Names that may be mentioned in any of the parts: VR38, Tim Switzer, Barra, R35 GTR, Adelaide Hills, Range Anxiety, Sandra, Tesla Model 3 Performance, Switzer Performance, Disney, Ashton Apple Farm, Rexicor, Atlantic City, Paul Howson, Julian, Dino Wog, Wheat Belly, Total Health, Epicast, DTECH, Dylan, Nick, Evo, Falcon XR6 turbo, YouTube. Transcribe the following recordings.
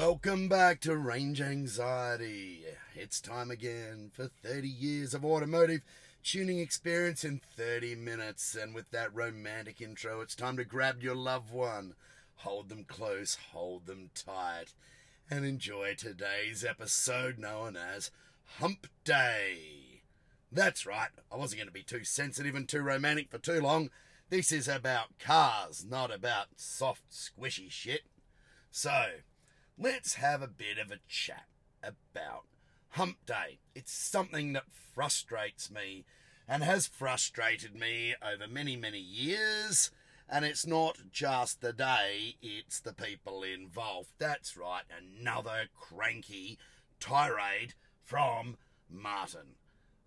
Welcome back to Range Anxiety. It's time again for 30 years of automotive tuning experience in 30 minutes. And with that romantic intro, it's time to grab your loved one, hold them close, hold them tight, and enjoy today's episode known as Hump Day. That's right, I wasn't going to be too sensitive and too romantic for too long. This is about cars, not about soft, squishy shit. So, let's have a bit of a chat about Hump Day. It's something that frustrates me and has frustrated me over many, many years. And it's not just the day, it's the people involved. That's right, another cranky tirade from Martin.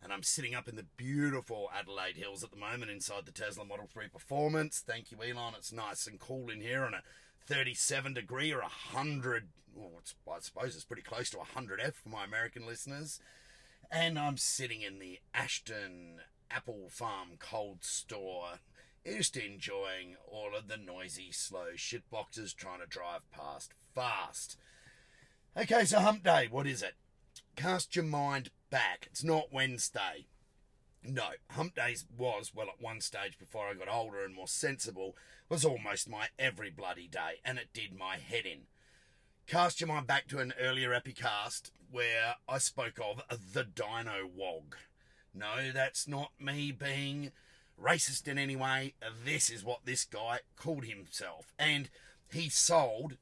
And I'm sitting up in the beautiful Adelaide Hills at the moment inside the Tesla Model 3 Performance. Thank you, Elon. It's nice and cool in here on a 37 degree or 100, well, I suppose it's pretty close to 100F for my American listeners. And I'm sitting in the Ashton Apple Farm cold store, just enjoying all of the noisy, slow shitboxes trying to drive past fast. Okay, so Hump Day, what is it? Cast your mind back. It's not Wednesday. No, Hump Days was, well, at one stage before I got older and more sensible, was almost my every bloody day, and it did my head in. Cast your mind back to an earlier epicast where I spoke of the Dino Wog. No, that's not me being racist in any way. This is what this guy called himself. And he sold,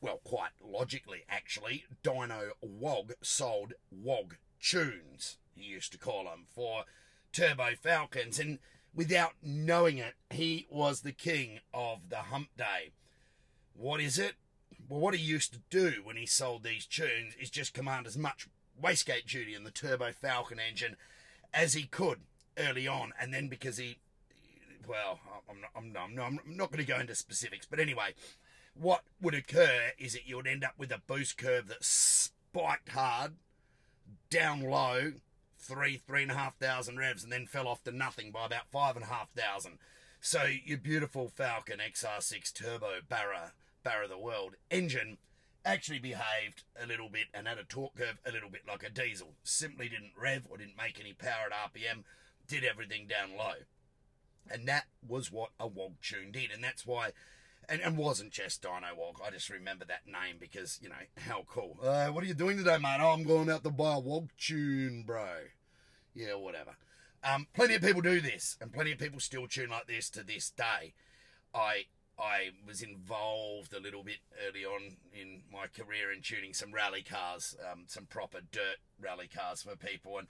well, quite logically, actually, Dino Wog sold Wog tunes, he used to call them, for turbo Falcons, and without knowing it, he was the king of the Hump Day. What is it? Well, what he used to do when he sold these tunes is just command as much wastegate duty in the turbo Falcon engine as he could early on, and then because he, well, I'm not going to go into specifics, but anyway, what would occur is that you would end up with a boost curve that spiked hard, down low, 3,500 revs, and then fell off to nothing by about 5,500. So your beautiful Falcon XR6 turbo barra the world engine actually behaved a little bit and had a torque curve a little bit like a diesel. Simply didn't rev or didn't make any power at RPM, did everything down low. And that was what a Wog tune did, and that's why, and wasn't just Dino Wog. I just remember that name because, you know, how cool. What are you doing today, mate? Oh, I'm going out to buy a Wog tune, bro. Yeah, whatever. Plenty of people do this, and plenty of people still tune like this to this day. I was involved a little bit early on in my career in tuning some rally cars, some proper dirt rally cars for people, and,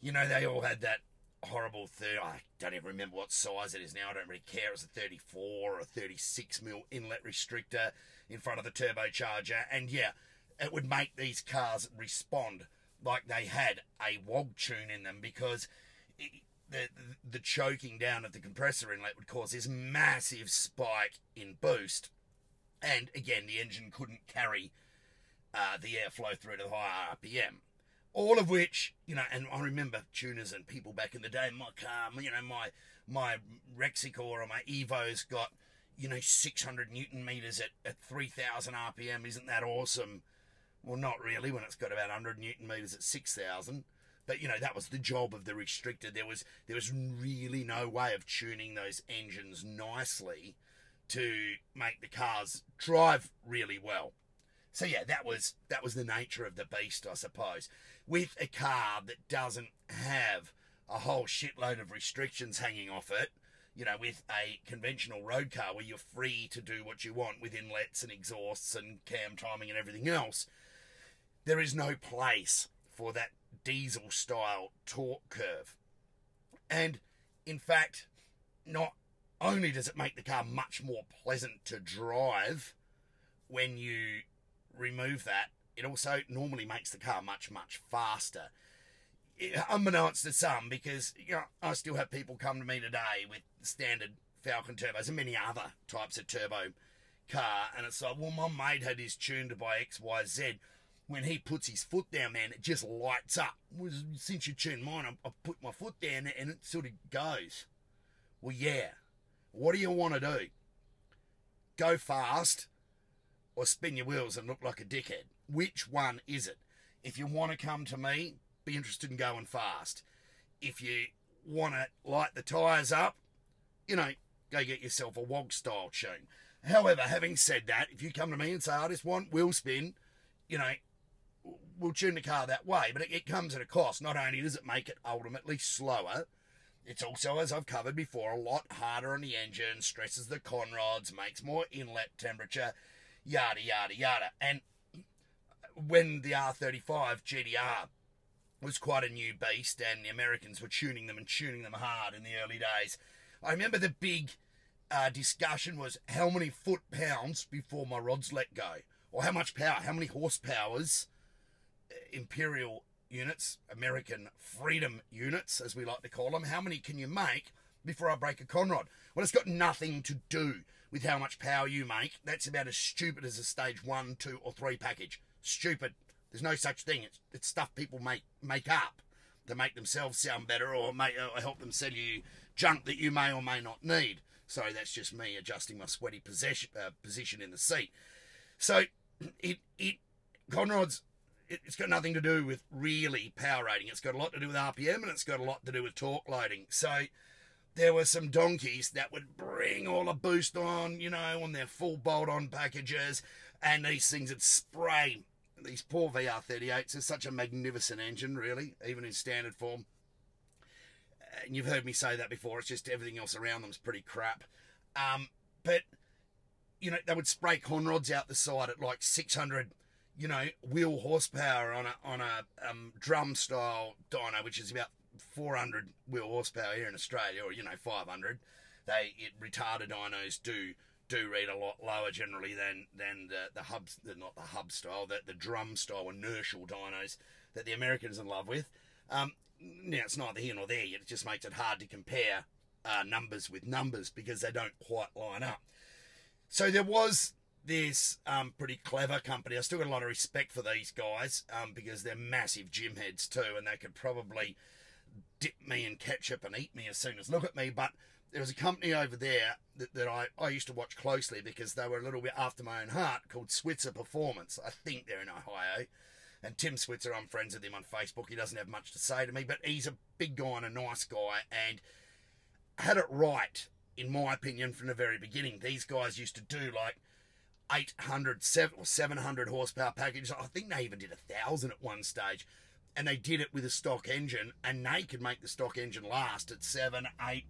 you know, they all had that horrible I don't even remember what size it is now. I don't really care. It was a 34 or a 36 mil inlet restrictor in front of the turbocharger, and yeah, it would make these cars respond like they had a Wog tune in them, because the choking down of the compressor inlet would cause this massive spike in boost, and again the engine couldn't carry the airflow through to the higher RPM. All of which, you know, and I remember tuners and people back in the day, my car, you know, my Rexicor or my Evo's got, you know, 600 newton meters at 3,000 RPM. Isn't that awesome? Well, not really when it's got about 100 newton meters at 6,000. But, you know, that was the job of the restrictor. There was really no way of tuning those engines nicely to make the cars drive really well. So yeah, that was the nature of the beast, I suppose. With a car that doesn't have a whole shitload of restrictions hanging off it, you know, with a conventional road car where you're free to do what you want with inlets and exhausts and cam timing and everything else, there is no place for that diesel-style torque curve. And in fact, not only does it make the car much more pleasant to drive when you remove that, it also normally makes the car much, much faster. Unbeknownst to some, because, you know, I still have people come to me today with standard Falcon turbos and many other types of turbo car, and it's like, well, my mate had his tuned by XYZ. When he puts his foot down, man, it just lights up. Since you tuned mine, I put my foot down and it sort of goes. Well, yeah. What do you want to do? Go fast, or spin your wheels and look like a dickhead? Which one is it? If you want to come to me, be interested in going fast. If you want to light the tyres up, you know, go get yourself a Wog-style tune. However, having said that, if you come to me and say, I just want wheel spin, you know, we'll tune the car that way. But it comes at a cost. Not only does it make it ultimately slower, it's also, as I've covered before, a lot harder on the engine, stresses the conrods, makes more inlet temperature, yada, yada, yada. And when the R35 GTR was quite a new beast and the Americans were tuning them hard in the early days, I remember the big discussion was how many foot-pounds before my rods let go, or how much power, how many horsepowers, imperial units, American freedom units, as we like to call them, how many can you make before I break a conrod? Well, it's got nothing to do with how much power you make. That's about as stupid as a stage 1, 2, or 3 package. Stupid. There's no such thing. It's stuff people make up to make themselves sound better or help them sell you junk that you may or may not need. Sorry, that's just me adjusting my sweaty position in the seat. So, conrods, it's got nothing to do with really power rating. It's got a lot to do with RPM, and it's got a lot to do with torque loading. So there were some donkeys that would bring all the boost on, you know, on their full bolt-on packages, and these things would spray. These poor VR38s are such a magnificent engine, really, even in standard form. And you've heard me say that before. It's just everything else around them is pretty crap. But, you know, they would spray conrods out the side at like 600... you know, wheel horsepower on a drum style dyno, which is about 400 wheel horsepower here in Australia, or, you know, 500. Retarded dynos do read a lot lower generally than the hubs, not the hub style, the drum style inertial dynos that the Americans are in love with. Now it's neither here nor there. It just makes it hard to compare numbers with numbers because they don't quite line up. So there was this pretty clever company. I still got a lot of respect for these guys because they're massive gym heads too, and they could probably dip me in ketchup and eat me as soon as look at me. But there was a company over there that I used to watch closely because they were a little bit after my own heart, called Switzer Performance. I think they're in Ohio. And Tim Switzer, I'm friends with him on Facebook. He doesn't have much to say to me, but he's a big guy and a nice guy, and had it right, in my opinion, from the very beginning. These guys used to do like 800 or 700 horsepower package. I think they even did 1,000 at one stage, and they did it with a stock engine, and they could make the stock engine last at 7, 8,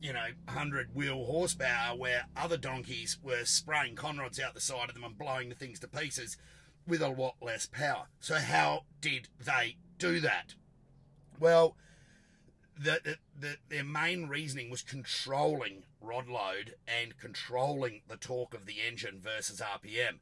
you know, 100 wheel horsepower, where other donkeys were spraying conrods out the side of them and blowing the things to pieces with a lot less power. So how did they do that? Well, their main reasoning was controlling rod load and controlling the torque of the engine versus RPM.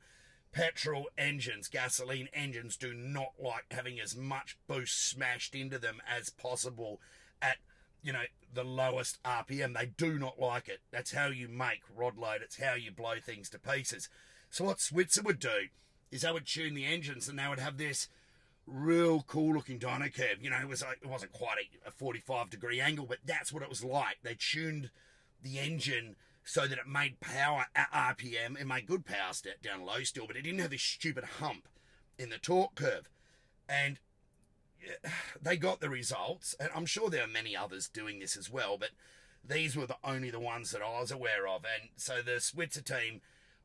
Petrol engines, gasoline engines, do not like having as much boost smashed into them as possible at, you know, the lowest RPM. They do not like it. That's how you make rod load. It's how you blow things to pieces. So what Switzer would do is they would tune the engines, and they would have this real cool looking dyno curve. You know, it wasn't quite a 45-degree angle, but that's what it was like. They tuned the engine so that it made power at RPM. It made good power down low still, but it didn't have this stupid hump in the torque curve. And they got the results, and I'm sure there are many others doing this as well, but these were only the ones that I was aware of. And so the Switzer team,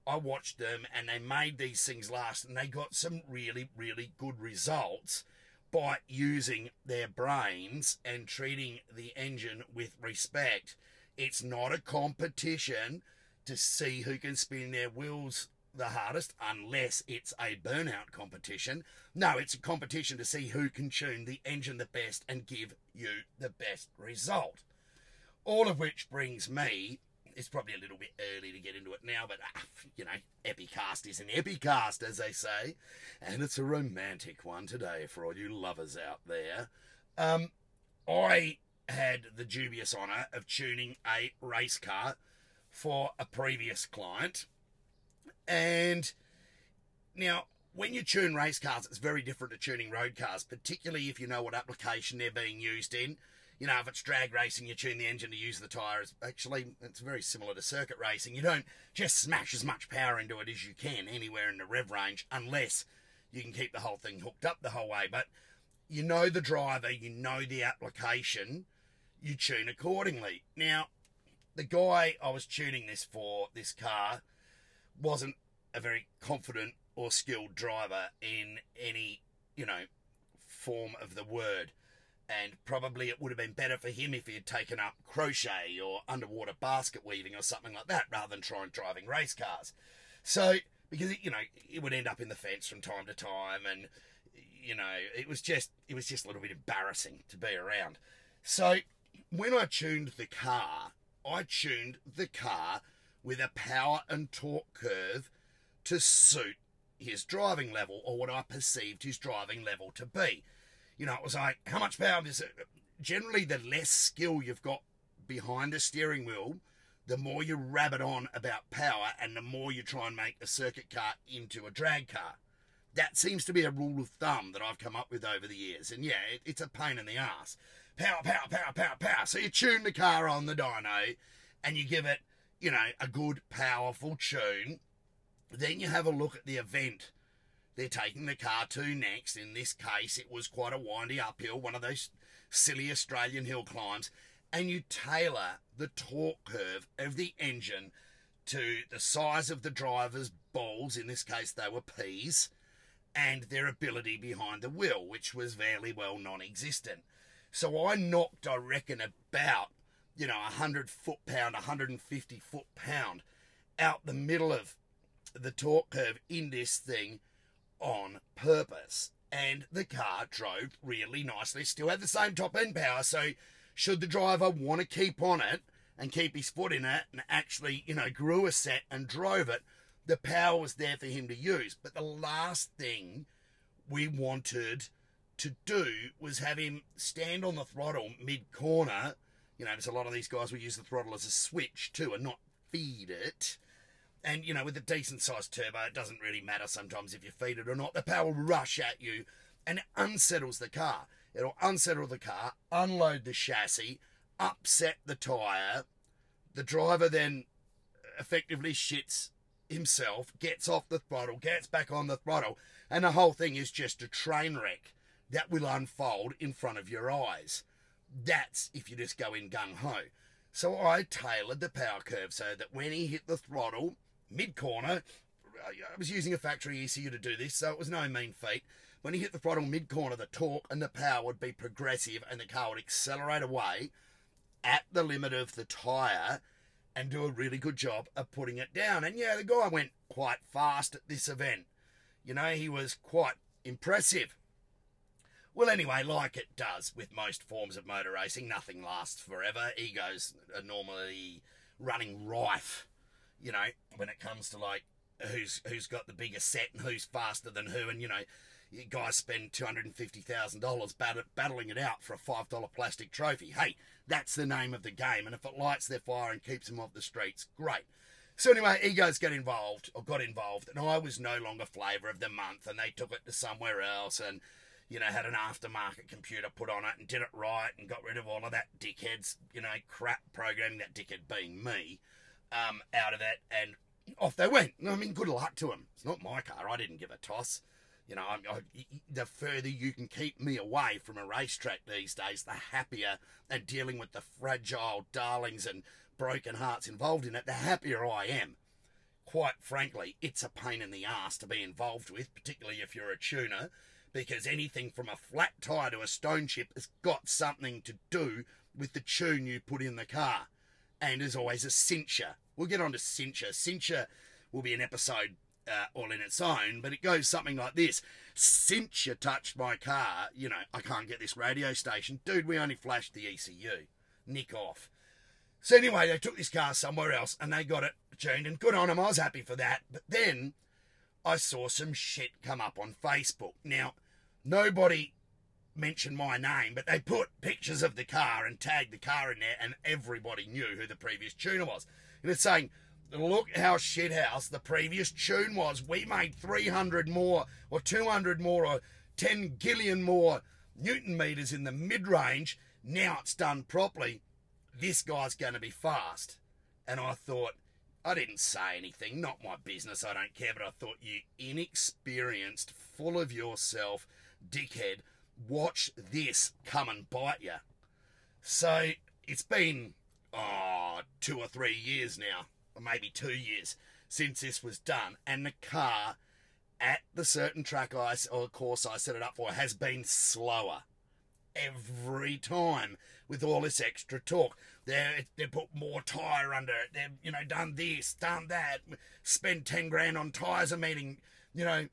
I watched them, and they made these things last, and they got some really, really good results by using their brains and treating the engine with respect. It's not a competition to see who can spin their wheels the hardest, unless it's a burnout competition. No, it's a competition to see who can tune the engine the best and give you the best result. All of which brings me, it's probably a little bit early to get into it now, but, you know, Epicast is an Epicast, as they say, and it's a romantic one today for all you lovers out there. I had the dubious honour of tuning a race car for a previous client. And now, when you tune race cars, it's very different to tuning road cars, particularly if you know what application they're being used in. You know, if it's drag racing, you tune the engine to use the tyres. Actually, it's very similar to circuit racing. You don't just smash as much power into it as you can anywhere in the rev range, unless you can keep the whole thing hooked up the whole way. But you know the driver, you know the application, you tune accordingly. Now, the guy I was tuning this for, this car, wasn't a very confident or skilled driver in any, you know, form of the word. And probably it would have been better for him if he had taken up crochet or underwater basket weaving or something like that, rather than trying driving race cars. So, because, you know, it would end up in the fence from time to time, and, you know, it was just a little bit embarrassing to be around. So when I tuned the car with a power and torque curve to suit his driving level, or what I perceived his driving level to be. You know, it was like, how much power is it? Generally, the less skill you've got behind the steering wheel, the more you rabbit on about power and the more you try and make a circuit car into a drag car. That seems to be a rule of thumb that I've come up with over the years. And yeah, it's a pain in the ass. Power, power, power, power, power. So you tune the car on the dyno and you give it, you know, a good, powerful tune. Then you have a look at the event they're taking the car to next. In this case, it was quite a windy uphill, one of those silly Australian hill climbs, and you tailor the torque curve of the engine to the size of the driver's balls, in this case they were peas, and their ability behind the wheel, which was fairly well non-existent. So I knocked, I reckon, about, you know, 100 foot-pound, 150 foot-pound out the middle of the torque curve in this thing on purpose, and the car drove really nicely. Still had the same top end power, so should the driver want to keep on it and keep his foot in it and actually, you know, grew a set and drove it, the power was there for him to use. But the last thing we wanted to do was have him stand on the throttle mid-corner. You know, there's a lot of these guys will use the throttle as a switch too and not feed it. And, you know, with a decent-sized turbo, it doesn't really matter sometimes if you feed it or not. The power will rush at you, and it unsettles the car. It'll unsettle the car, unload the chassis, upset the tyre. The driver then effectively shits himself, gets off the throttle, gets back on the throttle, and the whole thing is just a train wreck that will unfold in front of your eyes. That's if you just go in gung-ho. So I tailored the power curve so that when he hit the throttle, mid-corner, I was using a factory ECU to do this, so it was no mean feat. When he hit the throttle mid-corner, the torque and the power would be progressive and the car would accelerate away at the limit of the tyre and do a really good job of putting it down. And yeah, the guy went quite fast at this event. You know, he was quite impressive. Well, anyway, like it does with most forms of motor racing, nothing lasts forever. Egos are normally running rife, you know, when it comes to, like, who's got the bigger set and who's faster than who. And, you know, you guys spend $250,000 battling it out for a $5 plastic trophy. Hey, that's the name of the game. And if it lights their fire and keeps them off the streets, great. So anyway, egos got involved, and I was no longer flavour of the month, and they took it to somewhere else, and, you know, had an aftermarket computer put on it and did it right and got rid of all of that dickhead's, you know, crap programming, that dickhead being me, out of it, and off they went. I mean, good luck to them. It's not my car. I didn't give a toss. You know, the further you can keep me away from a racetrack these days, the happier, and dealing with the fragile darlings and broken hearts involved in it, the happier I am. Quite frankly, it's a pain in the ass to be involved with, particularly if you're a tuner, because anything from a flat tyre to a stone chip has got something to do with the tune you put in the car. And as always, a cincher. We'll get on to cincher. Cincher will be an episode all in its own, but it goes something like this. Cincher touched my car. You know, I can't get this radio station. Dude, we only flashed the ECU. Nick off. So anyway, they took this car somewhere else and they got it tuned, and good on them. I was happy for that. But then I saw some shit come up on Facebook. Now, nobody mentioned my name, but they put pictures of the car and tagged the car in there, and everybody knew who the previous tuner was. And it's saying, look how shithouse the previous tune was. We made 300 more, or 200 more, or 10 gillion more Newton meters in the mid-range, now it's done properly, this guy's going to be fast. And I thought, I didn't say anything, not my business, I don't care, but I thought, you inexperienced, full of yourself, dickhead, watch this come and bite you. So it's been, 2 or 3 years now, or maybe 2 years, since this was done. And the car, at the certain track course I set it up for, has been slower every time with all this extra torque. They put more tyre under it. They've, you know, done this, done that, spend 10 grand on tyres, meaning, you know,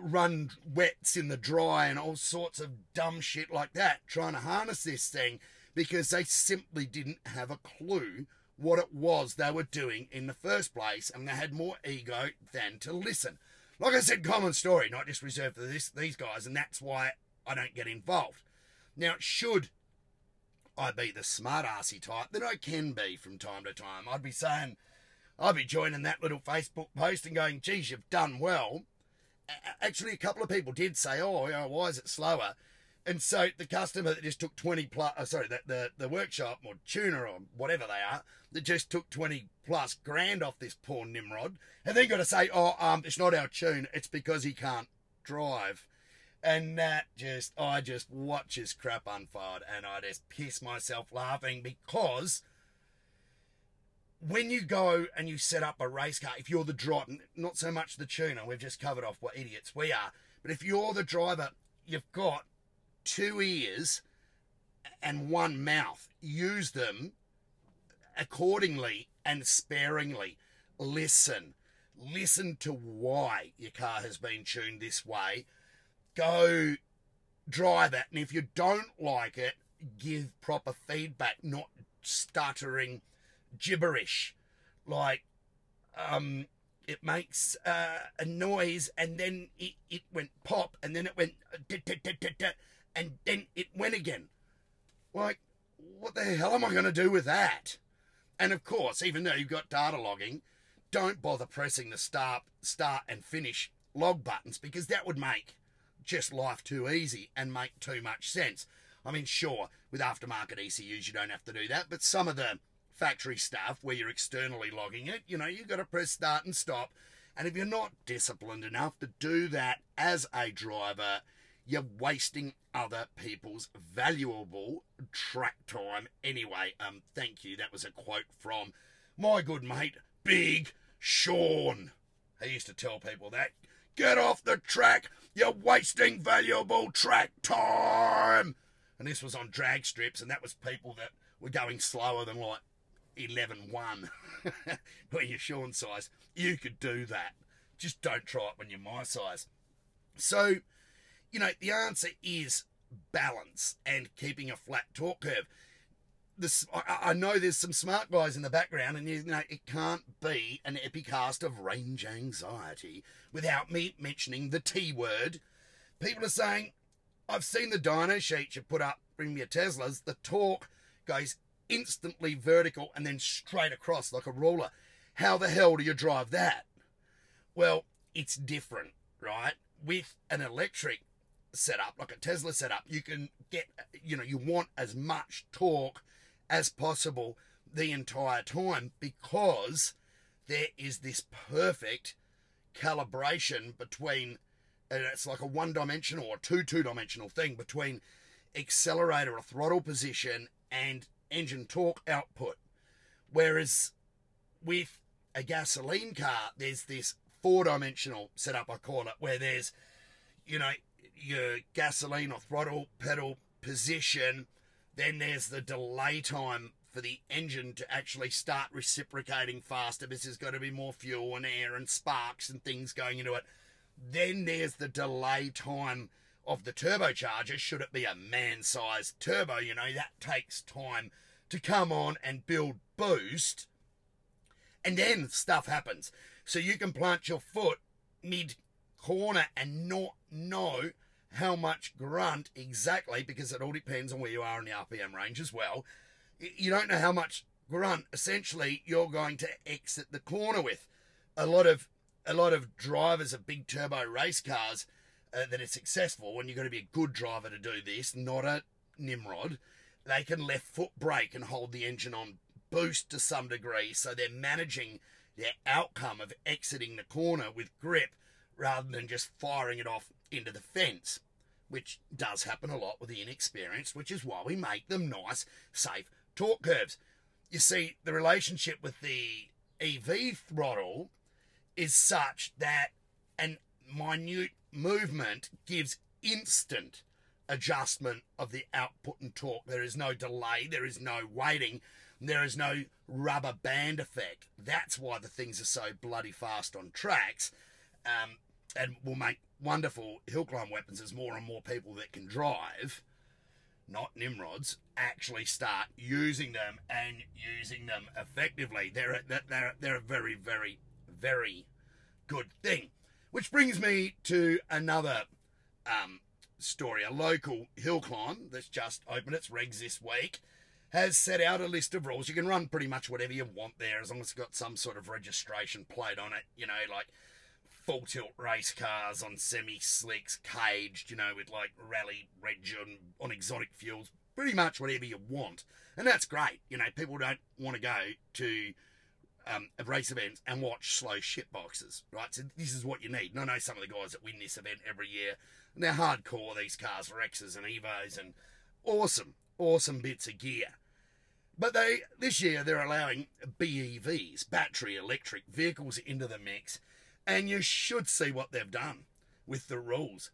run wets in the dry and all sorts of dumb shit like that, trying to harness this thing because they simply didn't have a clue what it was they were doing in the first place, and they had more ego than to listen. Like I said, common story, not just reserved for these guys, and that's why I don't get involved. Now, should I be the smart-arsey type that I can be from time to time, I'd be saying, I'd be joining that little Facebook post and going, geez, you've done well. Actually, a couple of people did say, oh, you know, why is it slower? And so the customer that just took 20 plus, the workshop or tuner or whatever they are, that just took 20 plus grand off this poor Nimrod, and then got to say, oh, it's not our tune, it's because he can't drive. And that just, I just watch his crap unfold and I just piss myself laughing, because when you go and you set up a race car, if you're the driver, not so much the tuner, we've just covered off what idiots we are, but if you're the driver, you've got 2 ears and 1 mouth. Use them accordingly and sparingly. Listen to why your car has been tuned this way. Go drive it, and if you don't like it, give proper feedback, not stuttering gibberish like it makes a noise, and then it went pop, and then it went da-da-da-da-da, and then it went again. Like, what the hell am I going to do with that? And of course, even though you've got data logging, don't bother pressing the start and finish log buttons, because that would make just life too easy and make too much sense. I mean, sure, with aftermarket ECUs you don't have to do that, but some of the factory stuff where you're externally logging it, you know, you've got to press start and stop, and if you're not disciplined enough to do that as a driver, you're wasting other people's valuable track time anyway. Thank you. That was a quote from my good mate, Big Sean. He used to tell people that. Get off the track. You're wasting valuable track time. And this was on drag strips, and that was people that were going slower than like 11.1 when you're Sean's size. You could do that. Just don't try it when you're my size. So, you know, the answer is balance and keeping a flat torque curve. I know there's some smart guys in the background, and you know it can't be an epicast of range anxiety without me mentioning the T word. People are saying, I've seen the dyno sheet you put up from your Teslas. The torque goes instantly vertical and then straight across like a ruler. How the hell do you drive that? Well, it's different, right? With an electric setup, like a Tesla setup, you can get, you know, you want as much torque as possible the entire time, because there is this perfect calibration between, and it's like a one-dimensional or two-dimensional thing between accelerator or throttle position and engine torque output. Whereas with a gasoline car, there's this four-dimensional setup, I call it, where there's, you know, your gasoline or throttle pedal position, then there's the delay time for the engine to actually start reciprocating faster, because there's got to be more fuel and air and sparks and things going into it. Then there's the delay time of the turbocharger, should it be a man-sized turbo, you know, that takes time to come on and build boost. And then stuff happens. So you can plant your foot mid-corner and not know how much grunt exactly, because it all depends on where you are in the RPM range as well. You don't know how much grunt essentially you're going to exit the corner with. A lot of drivers of big turbo race cars that are successful, and you've got to be a good driver to do this, not a Nimrod, They can left foot brake and hold the engine on boost to some degree, so they're managing their outcome of exiting the corner with grip rather than just firing it off into the fence, which does happen a lot with the inexperienced, which is why we make them nice, safe torque curves. You see, the relationship with the EV throttle is such that a minute movement gives instant adjustment of the output and torque. There is no delay, there is no waiting, there is no rubber band effect. That's why the things are so bloody fast on tracks, and will make wonderful hill climb weapons as more and more people that can drive, not Nimrods, actually start using them and using them effectively. They're a very, very, very good thing. Which brings me to another story. A local hill climb that's just opened its regs this week has set out a list of rules. You can run pretty much whatever you want there as long as it's got some sort of registration plate on it, you know, like full tilt race cars on semi-slicks, caged, you know, with like rally reg on exotic fuels, pretty much whatever you want. And that's great. You know, people don't want to go to race events and watch slow shit boxes, right? So this is what you need. And I know some of the guys that win this event every year, and they're hardcore, these cars, Rexes and Evos, and awesome, awesome bits of gear. But this year they're allowing BEVs, battery electric vehicles, into the mix, and you should see what they've done with the rules.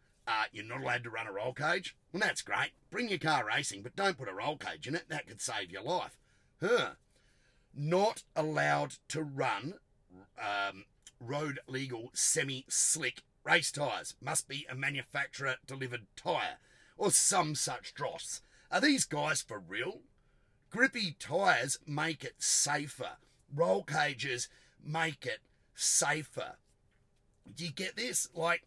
You're not allowed to run a roll cage. Well, that's great. Bring your car racing, but don't put a roll cage in it. That could save your life. Huh. Not allowed to run road legal semi-slick race tyres. Must be a manufacturer-delivered tyre or some such dross. Are these guys for real? Grippy tyres make it safer. Roll cages make it safer. Do you get this? Like,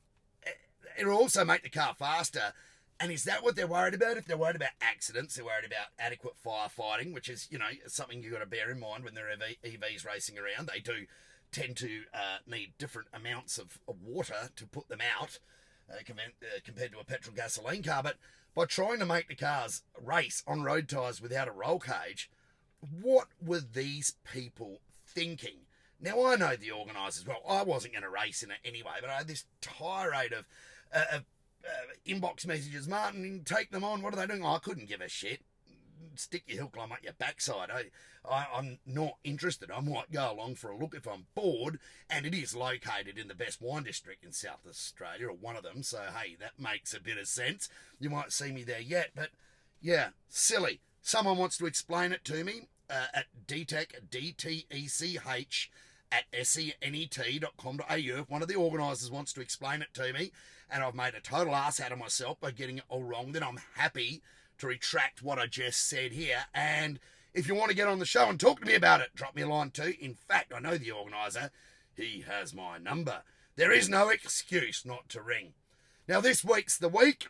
it'll also make the car faster. And is that what they're worried about? If they're worried about accidents, they're worried about adequate firefighting, which is, you know, something you've got to bear in mind when there are EVs racing around. They do tend to need different amounts of water to put them out compared to a petrol gasoline car. But by trying to make the cars race on road tyres without a roll cage, what were these people thinking? Now, I know the organisers. Well, I wasn't going to race in it anyway, but I had this tirade of inbox messages. Martin, take them on. What are they doing? Oh, I couldn't give a shit. Stick your hill climb up your backside. I'm not interested. I might go along for a look if I'm bored. And it is located in the best wine district in South Australia, or one of them. So, hey, that makes a bit of sense. You might see me there yet. But, yeah, silly. Someone wants to explain it to me at DTECH, D-T-E-C-H, at senet.com.au. If one of the organisers wants to explain it to me and I've made a total ass out of myself by getting it all wrong, then I'm happy to retract what I just said here. And if you want to get on the show and talk to me about it, drop me a line too. In fact, I know the organiser. He has my number. There is no excuse not to ring. Now, this week's the week.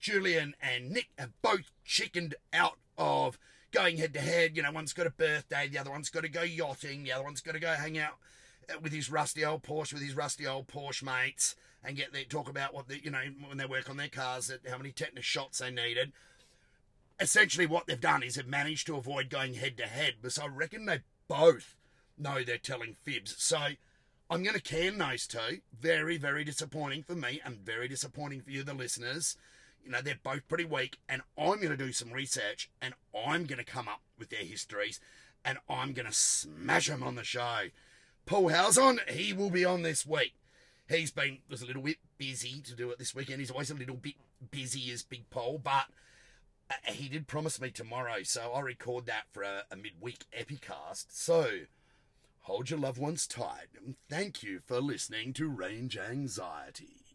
Julian and Nick have both chickened out of going head-to-head. You know, one's got a birthday, the other one's got to go yachting, the other one's got to go hang out with his rusty old Porsche, mates, and get there, talk about what, you know, when they work on their cars, how many tetanus shots they needed. Essentially what they've done is they've managed to avoid going head-to-head, because I reckon they both know they're telling fibs. So I'm going to can those two. Very, very disappointing for me, and very disappointing for you, the listeners. You know, they're both pretty weak, and I'm going to do some research, and I'm going to come up with their histories, and I'm going to smash them on the show. Paul Howson, he will be on this week. He's was a little bit busy to do it this weekend. He's always a little bit busy as Big Paul, but he did promise me tomorrow, so I'll record that for a midweek epicast. So, hold your loved ones tight, and thank you for listening to Range Anxiety.